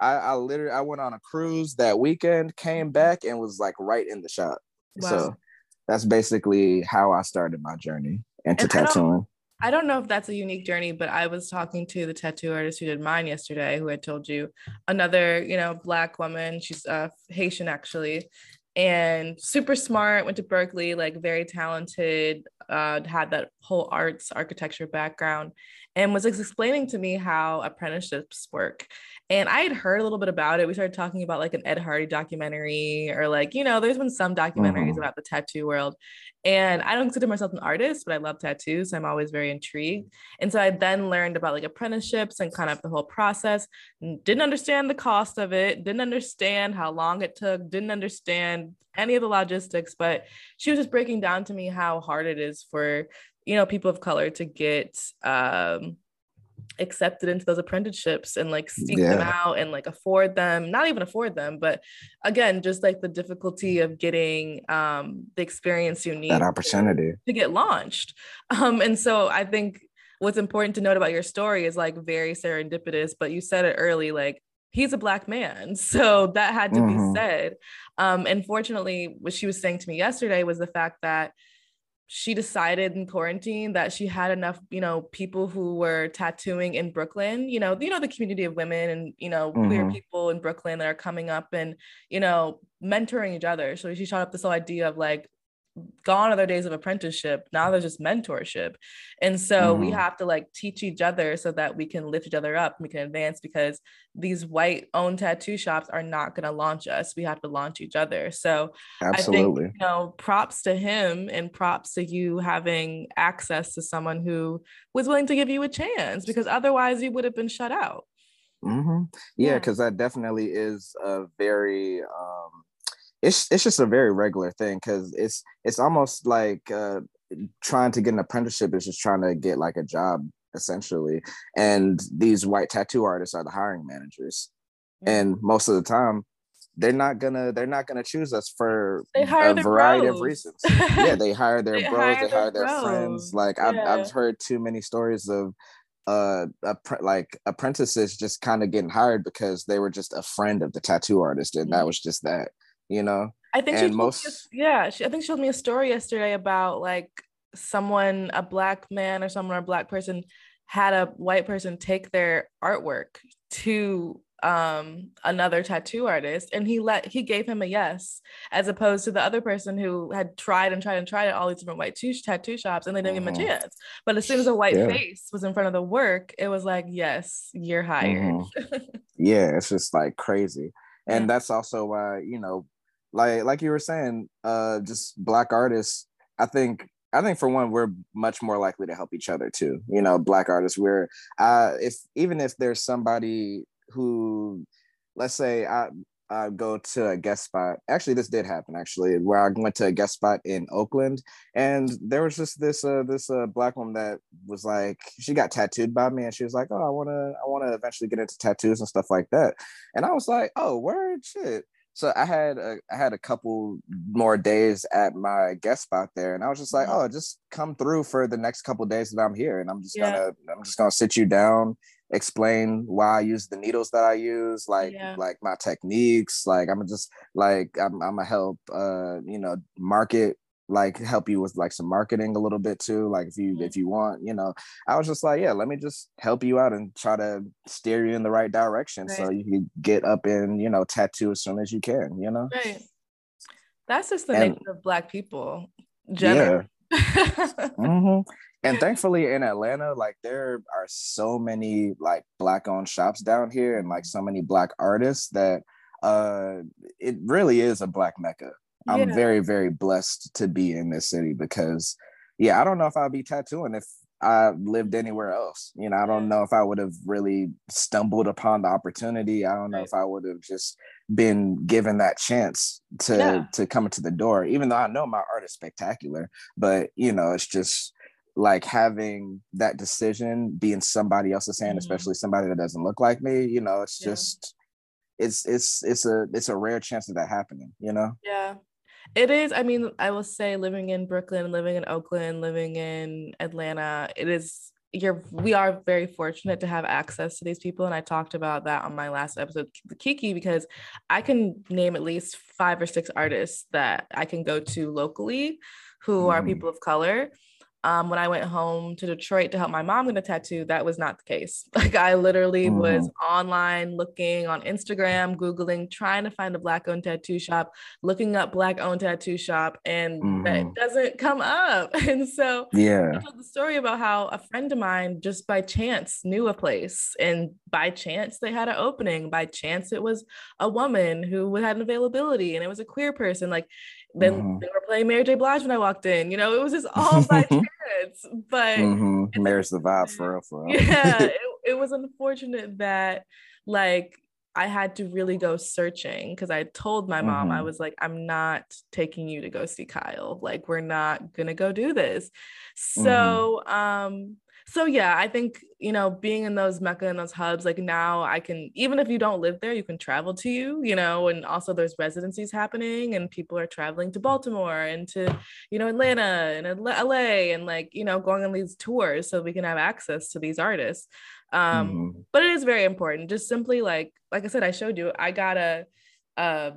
I, I literally, I went on a cruise that weekend, came back, and was like right in the shop. Wow. So that's basically how I started my journey into and tattooing. I don't, I don't know if that's a unique journey, but I was talking to the tattoo artist who did mine yesterday, who had told you, another, you know, black woman. She's uh, Haitian, actually, and super smart, went to Berkeley, like very talented, uh, had that whole arts architecture background, and was explaining to me how apprenticeships work. And I had heard a little bit about it. We started talking about like an Ed Hardy documentary, or like, you know, there's been some documentaries mm-hmm. about the tattoo world. And I don't consider myself an artist, but I love tattoos. So I'm always very intrigued. And so I then learned about like apprenticeships and kind of the whole process. Didn't understand the cost of it. Didn't understand how long it took. Didn't understand any of the logistics. But she was just breaking down to me how hard it is for, you know, people of color to get um, accepted into those apprenticeships and like seek yeah. them out and like afford them, not even afford them, but again, just like the difficulty of getting um, the experience you need, that opportunity to, to get launched. Um, and so I think what's important to note about your story is like very serendipitous, but you said it early, like he's a black man. So that had to mm-hmm. be said. Um, and fortunately, what she was saying to me yesterday was the fact that she decided in quarantine that she had enough, you know, people who were tattooing in Brooklyn, you know, you know, the community of women and, you know, mm-hmm. queer people in Brooklyn that are coming up and, you know, mentoring each other. So she shot up this whole idea of like, gone are their days of apprenticeship. Now there's just mentorship. And so mm-hmm. we have to like teach each other so that we can lift each other up. We can advance, because these white owned tattoo shops are not going to launch us. We have to launch each other. So absolutely. I think, you know, props to him and props to you having access to someone who was willing to give you a chance, because otherwise you would have been shut out. Mm-hmm. Yeah. Because yeah. that definitely is a very, um, It's it's just a very regular thing, because it's it's almost like uh, trying to get an apprenticeship is just trying to get like a job, essentially. And these white tattoo artists are the hiring managers. And most of the time, they're not gonna they're not gonna choose us for a variety bros. of reasons. Yeah, they hire their they bros, hire they hire their, their friends. Like yeah. I've I've heard too many stories of uh pr- like apprentices just kind of getting hired because they were just a friend of the tattoo artist, and mm-hmm. that was just that. You know, I think and she most me a, yeah she, I think she told me a story yesterday about like someone, a black man or someone or a black person had a white person take their artwork to um, another tattoo artist, and he let, he gave him a yes, as opposed to the other person who had tried and tried and tried at all these different white t- tattoo shops, and they didn't mm-hmm. give him a chance. But as soon as a white yeah. face was in front of the work, it was like, yes, you're hired. Mm-hmm. Yeah, it's just like crazy. And yeah. that's also why, you know, like, like you were saying, uh, just Black artists, I think, I think for one, we're much more likely to help each other too. You know, Black artists, we're, uh, if, even if there's somebody who, let's say I, I go to a guest spot, actually this did happen actually, where I went to a guest spot in Oakland, and there was just this, uh, this uh, Black woman that was like, she got tattooed by me, and she was like, oh, I wanna, I wanna eventually get into tattoos and stuff like that. And I was like, oh, word, shit. So I had a, I had a couple more days at my guest spot there, and I was just like, oh, just come through for the next couple of days that I'm here, and I'm just yeah. gonna I'm just gonna sit you down, explain why I use the needles that I use, like yeah. like my techniques, like I'm just like I'm I'm gonna help uh you know market, like help you with like some marketing a little bit too, like if you mm-hmm. if you want, you know. I was just like, yeah, let me just help you out and try to steer you in the right direction, right. so you can get up and, you know, tattoo as soon as you can, you know. Right. That's just the and, nature of Black people generally. Yeah. mm-hmm. And thankfully in Atlanta, like there are so many like Black owned shops down here, and like so many Black artists that uh it really is a Black mecca. Yeah. I'm very, very blessed to be in this city, because, yeah, I don't know if I'd be tattooing if I lived anywhere else. You know, I don't know if I would have really stumbled upon the opportunity. I don't know right. if I would have just been given that chance to yeah. to come into the door, even though I know my art is spectacular. But, you know, it's just like having that decision be in somebody else's hand, mm-hmm. especially somebody that doesn't look like me. You know, it's yeah. just it's it's it's a it's a rare chance of that happening, you know? Yeah. It is. I mean, I will say, living in Brooklyn, living in Oakland, living in Atlanta, it is, you're, we are very fortunate to have access to these people. And I talked about that on my last episode with Kiki, because I can name at least five or six artists that I can go to locally who mm. are people of color. Um, when I went home to Detroit to help my mom get a tattoo, that was not the case. Like I literally mm-hmm. was online looking on Instagram, Googling, trying to find a Black-owned tattoo shop, looking up Black-owned tattoo shop, and mm-hmm. that doesn't come up. And so yeah. I told the story about how a friend of mine just by chance knew a place, and by chance they had an opening. By chance it was a woman who had an availability, and it was a queer person. Like then mm-hmm. they were playing Mary J. Blige when I walked in. You know, it was just all by chance. But mm-hmm. marriage the vibe for real, for real. Yeah, it, it was unfortunate that like I had to really go searching, because I told my mom, mm-hmm. I was like, I'm not taking you to go see Kyle, like we're not gonna go do this. So mm-hmm. um so yeah, I think, you know, being in those mecca and those hubs, like now I can, even if you don't live there, you can travel to you, you know, and also there's residencies happening, and people are traveling to Baltimore and to, you know, Atlanta and L A, and like, you know, going on these tours so we can have access to these artists. Um, mm-hmm. But it is very important. Just simply like, like I said, I showed you, I got a, a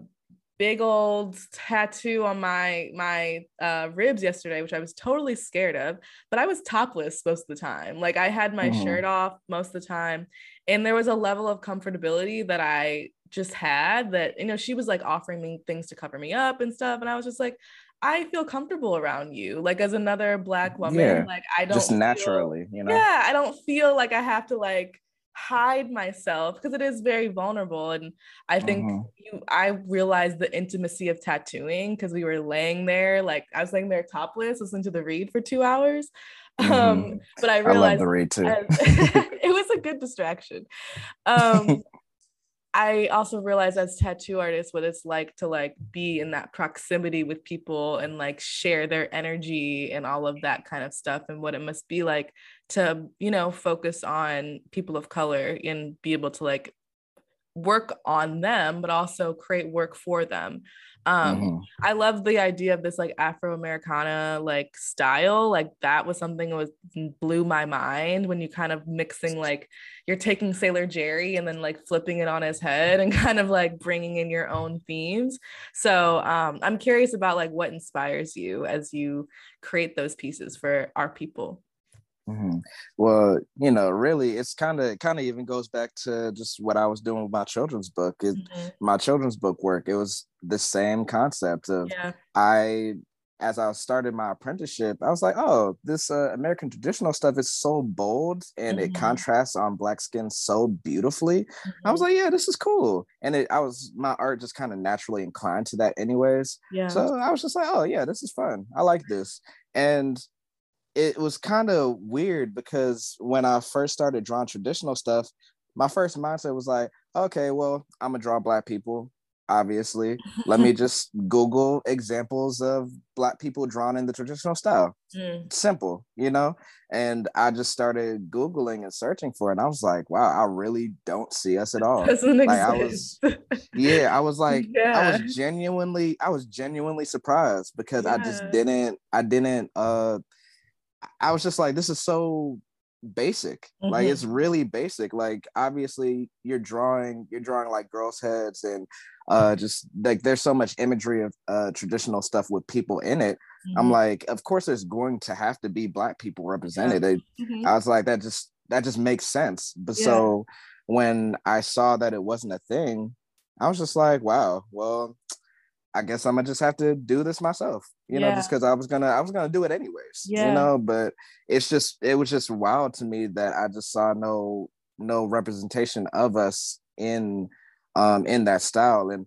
big old tattoo on my my uh, ribs yesterday, which I was totally scared of, but I was topless most of the time. Like I had my mm-hmm. shirt off most of the time, and there was a level of comfortability that I just had that, you know, she was like offering me things to cover me up and stuff, and I was just like, I feel comfortable around you, like as another Black woman, yeah. like I don't just feel, naturally, you know? Yeah, I don't feel like I have to like hide myself, because it is very vulnerable. And I think mm-hmm. you, I realized the intimacy of tattooing, because we were laying there, like I was laying there topless, listening to the read for two hours. Mm-hmm. Um, but I realized I love the read too. I, it was a good distraction. Um, I also realized as tattoo artists what it's like to like be in that proximity with people and like share their energy and all of that kind of stuff, and what it must be like to, you know, focus on people of color and be able to like work on them, but also create work for them. Um, mm-hmm. I love the idea of this like Afro-Americana like style, like that was something that was blew my mind, when you kind of mixing like you're taking Sailor Jerry and then like flipping it on his head and kind of like bringing in your own themes. So um, I'm curious about like what inspires you as you create those pieces for our people. Mm-hmm. Well, you know, really, it's kind of kind of even goes back to just what I was doing with my children's book. It, mm-hmm. My children's book work, it was the same concept of yeah. I, as I started my apprenticeship, I was like, oh, this uh, American traditional stuff is so bold and mm-hmm. it contrasts on Black skin so beautifully. Mm-hmm. I was like, yeah, this is cool. And it, I was, my art just kind of naturally inclined to that anyways. Yeah. So I was just like, oh yeah, this is fun. I like this. And it was kind of weird because when I first started drawing traditional stuff, my first mindset was like, okay, well, I'm gonna draw Black people. Obviously, let me just Google examples of Black people drawn in the traditional style. Mm. Simple, you know? And I just started Googling and searching for it. And I was like, wow, I really don't see us at all. Doesn't like, exist. I was, yeah, I was like, yeah. I was genuinely, I was genuinely surprised because yeah. I just didn't, I didn't, uh, I was just like, this is so basic. Mm-hmm. Like, it's really basic. Like, obviously you're drawing, you're drawing like girls' heads and uh just like there's so much imagery of uh traditional stuff with people in it. Mm-hmm. I'm like, of course there's going to have to be Black people represented. Yeah. Mm-hmm. I was like, that just that just makes sense. But yeah. So when I saw that it wasn't a thing, I was just like, wow, well, I guess I'm gonna just have to do this myself, you yeah. know, just because I was gonna I was gonna do it anyways. Yeah. You know, but it's just it was just wild to me that I just saw no no representation of us in Um, in that style. And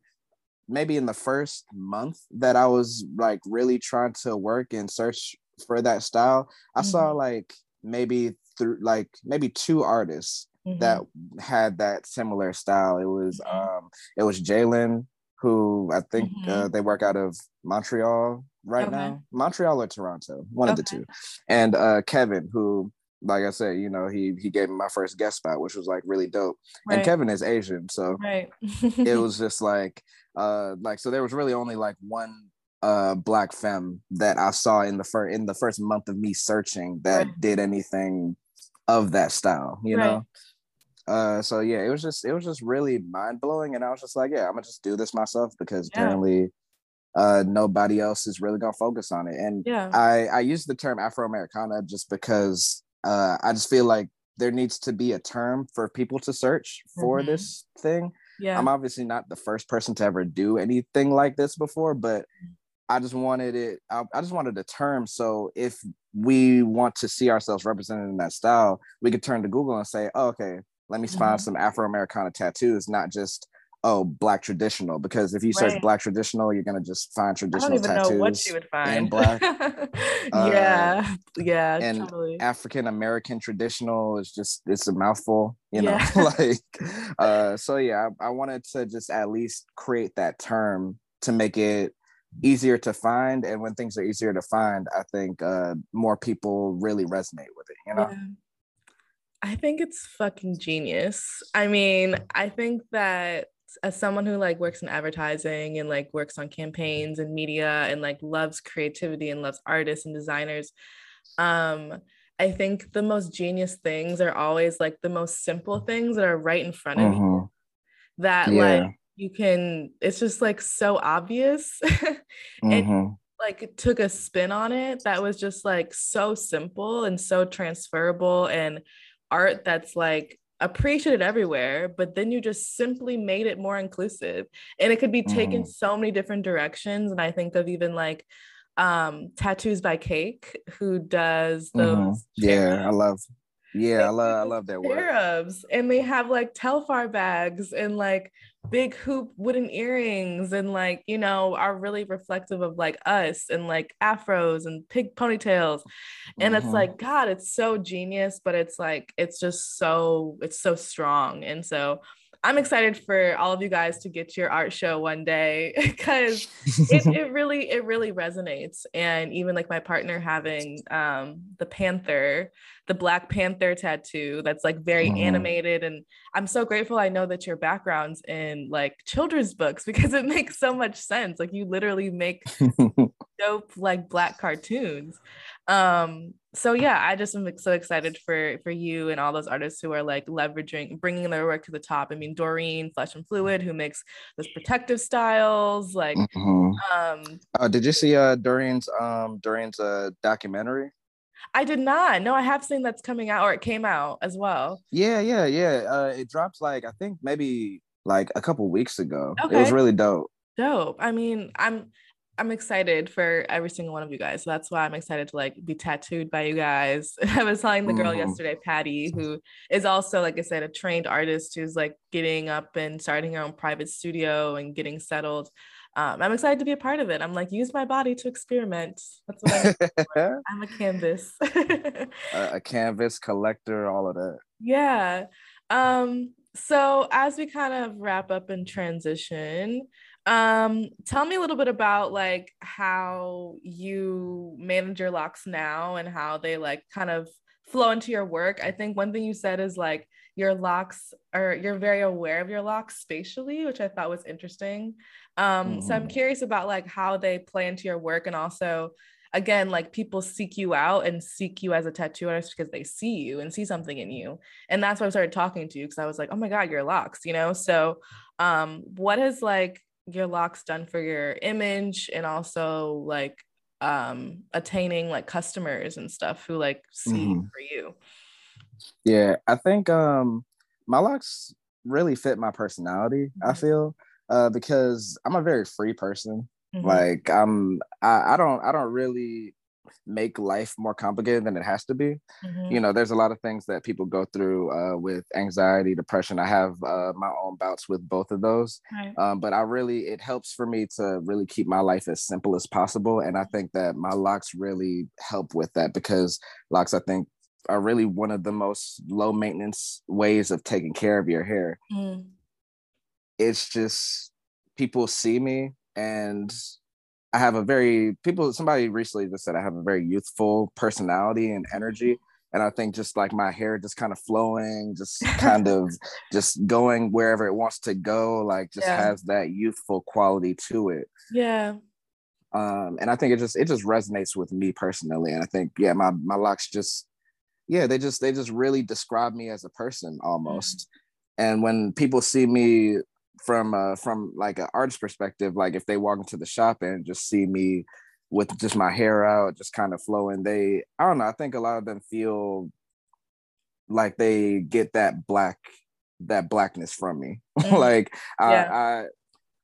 maybe in the first month that I was like really trying to work and search for that style, I mm-hmm. saw like maybe through like maybe two artists mm-hmm. that had that similar style. It was mm-hmm. um, it was Jaylen, who I think mm-hmm. uh, they work out of Montreal right okay. now, Montreal or Toronto, one okay. of the two, and uh, Kevin, who, like I said, you know, he he gave me my first guest spot, which was like really dope. Right. And Kevin is Asian, so right. it was just like, uh, like so there was really only like one uh Black femme that I saw in the first in the first month of me searching that right. did anything of that style, you right. know. Uh, so yeah, it was just it was just really mind blowing, and I was just like, yeah, I'm gonna just do this myself because yeah. apparently uh nobody else is really gonna focus on it. And yeah. I I use the term Afro-Americana just because. Uh, I just feel like there needs to be a term for people to search for mm-hmm. this thing. Yeah. I'm obviously not the first person to ever do anything like this before, but I just wanted it. I, I just wanted a term. So if we want to see ourselves represented in that style, we could turn to Google and say, oh, okay, let me find mm-hmm. some Afro-Americana tattoos, not just, oh, Black traditional, because if you search right. Black traditional, you're gonna just find traditional tattoos. I don't even tattoos know what you would find. And Black, yeah, uh, yeah, and totally. African American traditional is just it's a mouthful, you know. Yeah. like, uh, so yeah, I, I wanted to just at least create that term to make it easier to find, and when things are easier to find, I think uh, more people really resonate with it, you know. Yeah. I think it's fucking genius. I mean, I think that. As someone who like works in advertising and like works on campaigns and media and like loves creativity and loves artists and designers, um, I think the most genius things are always like the most simple things that are right in front of mm-hmm. you that yeah. like you can, it's just like so obvious and mm-hmm. like took a spin on it that was just like so simple and so transferable, and art that's like appreciated everywhere, but then you just simply made it more inclusive, and it could be taken mm. so many different directions. And I think of even like um Tattoos by Cake, who does those mm-hmm. yeah I love yeah they I love I love that work, and they have like Telfar bags and like big hoop wooden earrings and like, you know, are really reflective of like us and like afros and pig ponytails, and mm-hmm. it's like, God, it's so genius, but it's like it's just so it's so strong. And so I'm excited for all of you guys to get your art show one day because it, it really it really resonates. And even like my partner having um the panther the Black Panther tattoo that's like very mm-hmm. animated, and I'm so grateful I know that your background's in like children's books because it makes so much sense. Like you literally make dope like Black cartoons. Um, so yeah, I just am so excited for for you and all those artists who are like leveraging, bringing their work to the top. I mean, Doreen Flesh and Fluid, who makes those protective styles, like. Mm-hmm. Um, oh, did you see uh, Doreen's um Doreen's uh, documentary? I did not. No, I have seen that's coming out, or it came out as well. Yeah, yeah, yeah. Uh, it drops like, I think maybe like a couple weeks ago. Okay. It was really dope. Dope. I mean, I'm I'm excited for every single one of you guys. So that's why I'm excited to like be tattooed by you guys. I was telling the girl mm-hmm. yesterday, Patty, who is also, like I said, a trained artist who's like getting up and starting her own private studio and getting settled. Um, I'm excited to be a part of it. I'm like, use my body to experiment. That's what I'm for. I'm a canvas. a, a canvas collector, all of that. Yeah. Um, so as we kind of wrap up and transition, um, tell me a little bit about like how you manage your locks now and how they like kind of flow into your work. I think one thing you said is like your locks, or you're very aware of your locks spatially, which I thought was interesting. Um, mm-hmm. So I'm curious about like how they play into your work, and also, again, like people seek you out and seek you as a tattoo artist because they see you and see something in you. And that's why I started talking to you, because I was like, oh my God, your locks, you know? So um, what has like your locks done for your image, and also like um attaining like customers and stuff who like see mm-hmm. for you? Yeah, I think um my locks really fit my personality. Mm-hmm. I feel uh because I'm a very free person. Mm-hmm. Like I'm I, I don't I don't really make life more complicated than it has to be. Mm-hmm. You know, there's a lot of things that people go through uh with anxiety, depression. I have uh my own bouts with both of those. Right. Um, but I really, it helps for me to really keep my life as simple as possible, and I think that my locks really help with that, because locks, I think, are really one of the most low maintenance ways of taking care of your hair. Mm. It's just, people see me, and I have a very, people, somebody recently just said I have a very youthful personality and energy. And I think just like my hair just kind of flowing, just kind of just going wherever it wants to go, like just yeah. has that youthful quality to it. Yeah. Um, and I think it just, it just resonates with me personally. And I think, yeah, my, my locks just, yeah, they just, they just really describe me as a person almost. Mm-hmm. And when people see me from uh from like an artist perspective, like if they walk into the shop and just see me with just my hair out, just kind of flowing, they I don't know I think a lot of them feel like they get that black that blackness from me. Mm-hmm. like I, yeah. I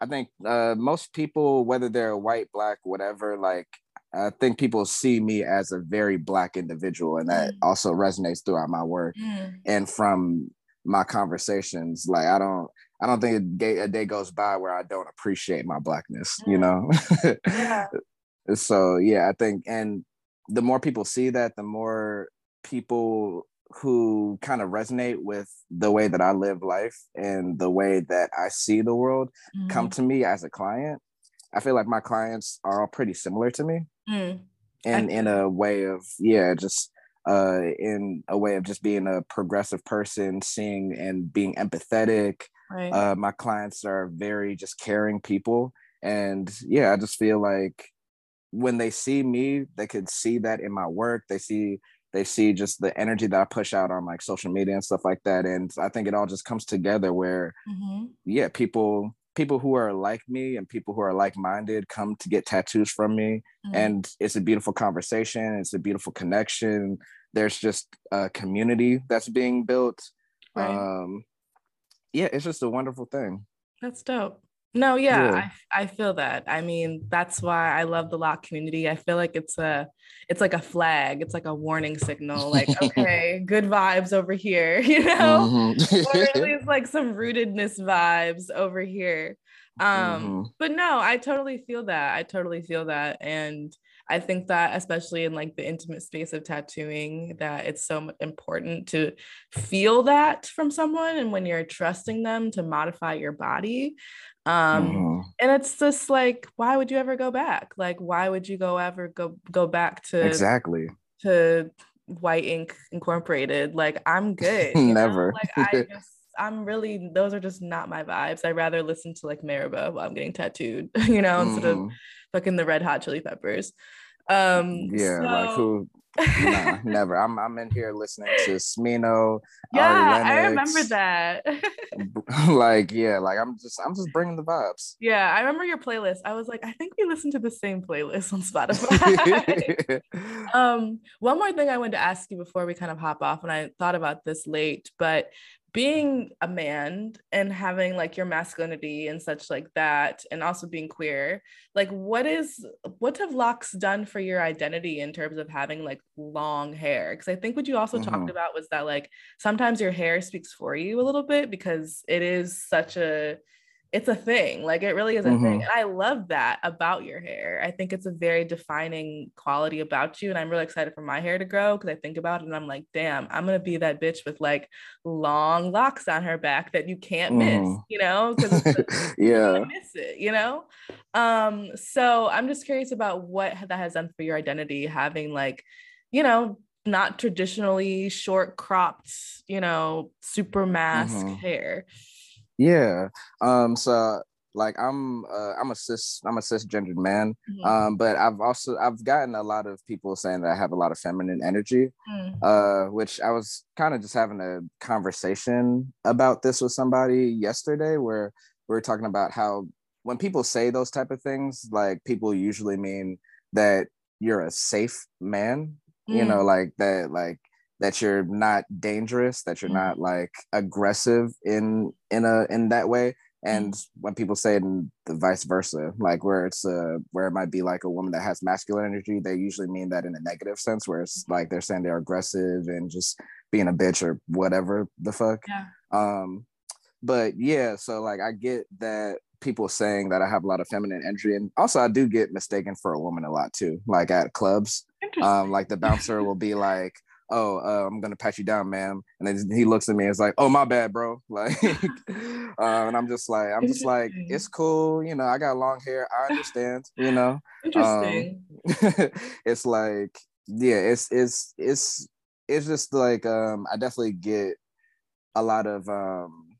I think uh most people, whether they're white, black, whatever, like I think people see me as a very black individual, and that mm. also resonates throughout my work mm. and from my conversations. Like I don't I don't think a day, a day goes by where I don't appreciate my blackness, you know? Yeah. So, yeah, I think, and the more people see that, the more people who kind of resonate with the way that I live life and the way that I see the world mm-hmm. come to me as a client. I feel like my clients are all pretty similar to me mm. and in a way of, yeah, just uh, in a way of just being a progressive person, seeing and being empathetic. Right. Uh, my clients are very just caring people, and yeah, I just feel like when they see me, they could see that in my work. They see they see just the energy that I push out on like social media and stuff like that, and I think it all just comes together where mm-hmm. yeah, people people who are like me and people who are like-minded come to get tattoos from me, mm-hmm. and it's a beautiful conversation. It's a beautiful connection. There's just a community that's being built. Right. Um, yeah, it's just a wonderful thing. That's dope. No, yeah, yeah. I, I feel that. I mean, that's why I love the Loc community. I feel like it's a, it's like a flag. It's like a warning signal. Like, okay, good vibes over here, you know, mm-hmm. or at least like some rootedness vibes over here. Um, mm-hmm. But no, I totally feel that. I totally feel that, and I think that especially in like the intimate space of tattooing, that it's so important to feel that from someone, and when you're trusting them to modify your body. Um, mm-hmm. And it's just like, why would you ever go back? Like, why would you go ever go, go back to exactly to White Ink Incorporated? Like, I'm good. Never. Like, I just, I'm really, those are just not my vibes. I'd rather listen to like Maribah while I'm getting tattooed, you know, mm-hmm. instead of fucking the Red Hot Chili Peppers. Um, yeah, so... like who? Nah, never. I'm I'm in here listening to Smino. Yeah, Ari Lennox, I remember that. Like, yeah, like I'm just I'm just bringing the vibes. Yeah, I remember your playlist. I was like, I think we listened to the same playlist on Spotify. um, one more thing I wanted to ask you before we kind of hop off, and I thought about this late, but being a man and having like your masculinity and such like that, and also being queer, like what is, what have locks done for your identity in terms of having like long hair? Because I think what you also mm-hmm. talked about was that like sometimes your hair speaks for you a little bit, because it is such a, it's a thing, like it really is a mm-hmm. thing. And I love that about your hair. I think it's a very defining quality about you, and I'm really excited for my hair to grow, because I think about it and I'm like, damn, I'm gonna be that bitch with like long locks on her back that you can't mm. miss, you know, because yeah, you miss it, you know. Um so I'm just curious about what that has done for your identity, having like, you know, not traditionally short cropped, you know, super mask mm-hmm. hair. Yeah. Um. So, like, I'm uh, I'm a cis I'm a cisgendered man. Mm-hmm. Um. But I've also I've gotten a lot of people saying that I have a lot of feminine energy. Mm-hmm. Uh. Which I was kind of just having a conversation about this with somebody yesterday, where we were talking about how when people say those type of things, like people usually mean that you're a safe man. Mm-hmm. You know, like that, like. that you're not dangerous, that you're not like aggressive in in a in that way. And mm-hmm. when people say it in the vice versa, like where it's uh where it might be like a woman that has masculine energy, they usually mean that in a negative sense, where it's like they're saying they're aggressive and just being a bitch or whatever the fuck. Yeah. Um, but yeah, so like I get that people saying that I have a lot of feminine energy, and also I do get mistaken for a woman a lot too, like at clubs. Um, like the bouncer will be like, oh, uh, I'm gonna pat you down, ma'am. And then he looks at me and is like, oh, my bad, bro. Like, uh, and I'm just like, I'm just like, it's cool. You know, I got long hair. I understand, you know. Interesting. Um, it's like, yeah, it's, it's, it's, it's just like, um, I definitely get a lot of um,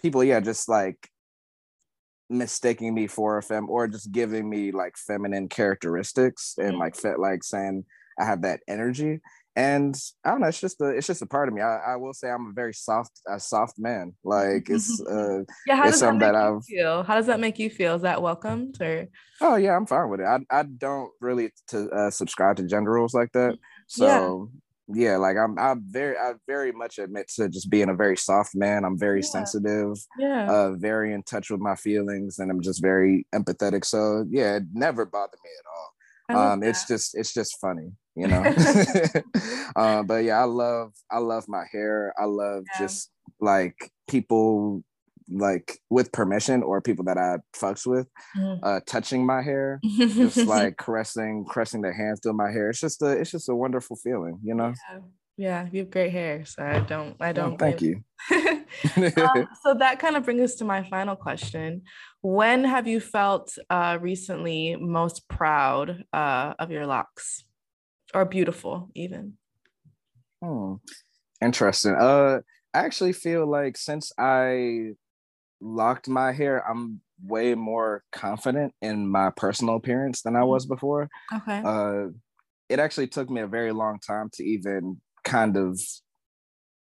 people, yeah, just like mistaking me for a femme, or just giving me like feminine characteristics, and like, fe- like saying I have that energy. And I don't know, it's just a it's just a part of me. I, I will say I'm a very soft a soft man. Like it's uh yeah, how it's does something that, make that you I've feel? How does that make you feel? Is that welcomed or? Oh yeah, I'm fine with it. I I don't really to uh, subscribe to gender roles like that. So yeah, yeah like I'm I'm very I very much admit to just being a very soft man. I'm very yeah. sensitive. Yeah. Uh, very in touch with my feelings, and I'm just very empathetic. So yeah, it never bothered me at all. Um, that. It's just it's just funny, you know. uh, but yeah, I love I love my hair. I love yeah. just like people like with permission, or people that I fucks with mm. uh, touching my hair, just like caressing caressing their hands through my hair. It's just a it's just a wonderful feeling, you know. Yeah. Yeah, you have great hair, so I don't, I don't. Oh, thank you. um, so that kind of brings us to my final question. When have you felt uh, recently most proud uh, of your locks, or beautiful even? Hmm, interesting. Uh, I actually feel like since I locked my hair, I'm way more confident in my personal appearance than I was before. Okay. Uh, it actually took me a very long time to even kind of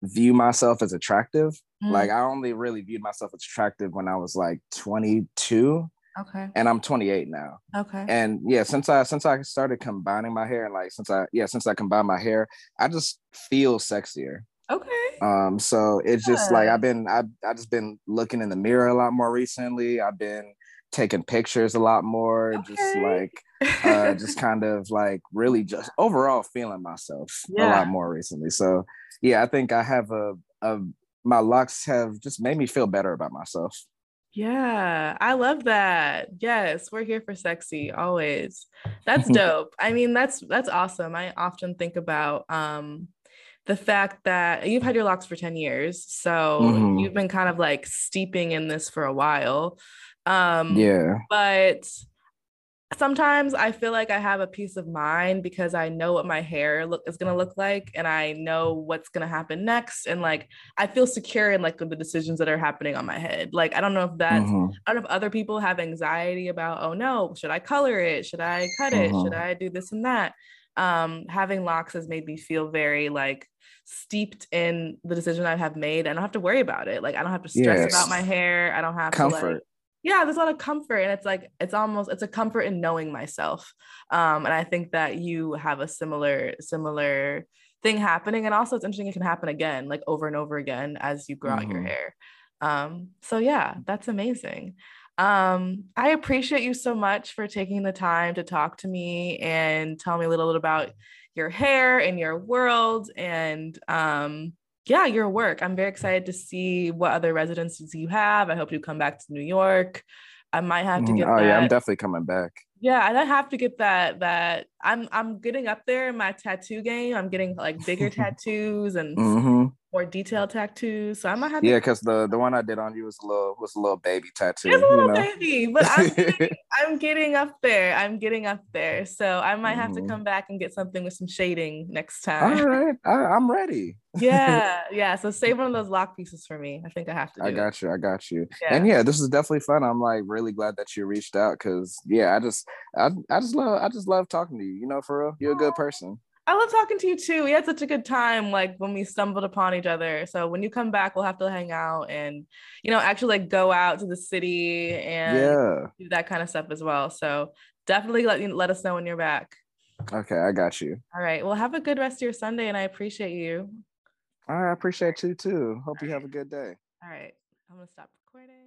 view myself as attractive. Mm. Like I only really viewed myself as attractive when I was like twenty-two. Okay. And I'm twenty-eight now. Okay. And yeah, since I since I started combining my hair, and like since I yeah, since I combined my hair, I just feel sexier. Okay. Um so it's yeah. just like I've been I I just been looking in the mirror a lot more recently. I've been taking pictures a lot more, okay. just like uh just kind of like really just overall feeling myself yeah. a lot more recently. So yeah, I think I have a, a my locks have just made me feel better about myself. Yeah, I love that. Yes, we're here for sexy always. That's dope. I mean, that's that's awesome. I often think about um the fact that you've had your locks for ten years, so mm-hmm. you've been kind of like steeping in this for a while. Um yeah, but sometimes I feel like I have a peace of mind because I know what my hair look is going to look like, and I know what's going to happen next. And like, I feel secure in like the decisions that are happening on my head. Like, I don't know if that's, mm-hmm. I don't know if other people have anxiety about, oh no, should I color it? Should I cut it? Mm-hmm. Should I do this and that? Um, having locks has made me feel very like steeped in the decision I have made. I don't have to worry about it. Like, I don't have to stress yes. about my hair. I don't have comfort. To, like, yeah, there's a lot of comfort. And it's like, it's almost, it's a comfort in knowing myself. Um, and I think that you have a similar, similar thing happening. And also it's interesting, it can happen again, like over and over again as you grow mm-hmm. out your hair. Um, so yeah, that's amazing. Um, I appreciate you so much for taking the time to talk to me and tell me a little bit about your hair and your world and, um, yeah, your work. I'm very excited to see what other residencies you have. I hope you come back to New York. I might have to get. Oh that. Yeah, I'm definitely coming back. Yeah, I have to get that. That I'm I'm getting up there in my tattoo game. I'm getting like bigger tattoos and mm-hmm. more detailed tattoos. So I might have. Yeah, because the the one I did on you was a little was a little baby tattoo. It's a little you know? baby, but I'm getting, I'm getting up there. I'm getting up there. So I might have mm-hmm. to come back and get something with some shading next time. All right, I, I'm ready. yeah yeah so save one of those lock pieces for me. I think I have to do I got it. you I got you yeah. And yeah, this is definitely fun. I'm like really glad that you reached out because yeah I just I, I just love I just love talking to you you know for real. You're a good person. I love talking to you too. We had such a good time like when we stumbled upon each other. So when you come back, we'll have to hang out and you know actually like go out to the city and yeah. do that kind of stuff as well. So definitely let you let us know when you're back. Okay, I got you. All right, well have a good rest of your Sunday and I appreciate you. I appreciate you too. Hope you have a good day. All right. I'm going to stop recording.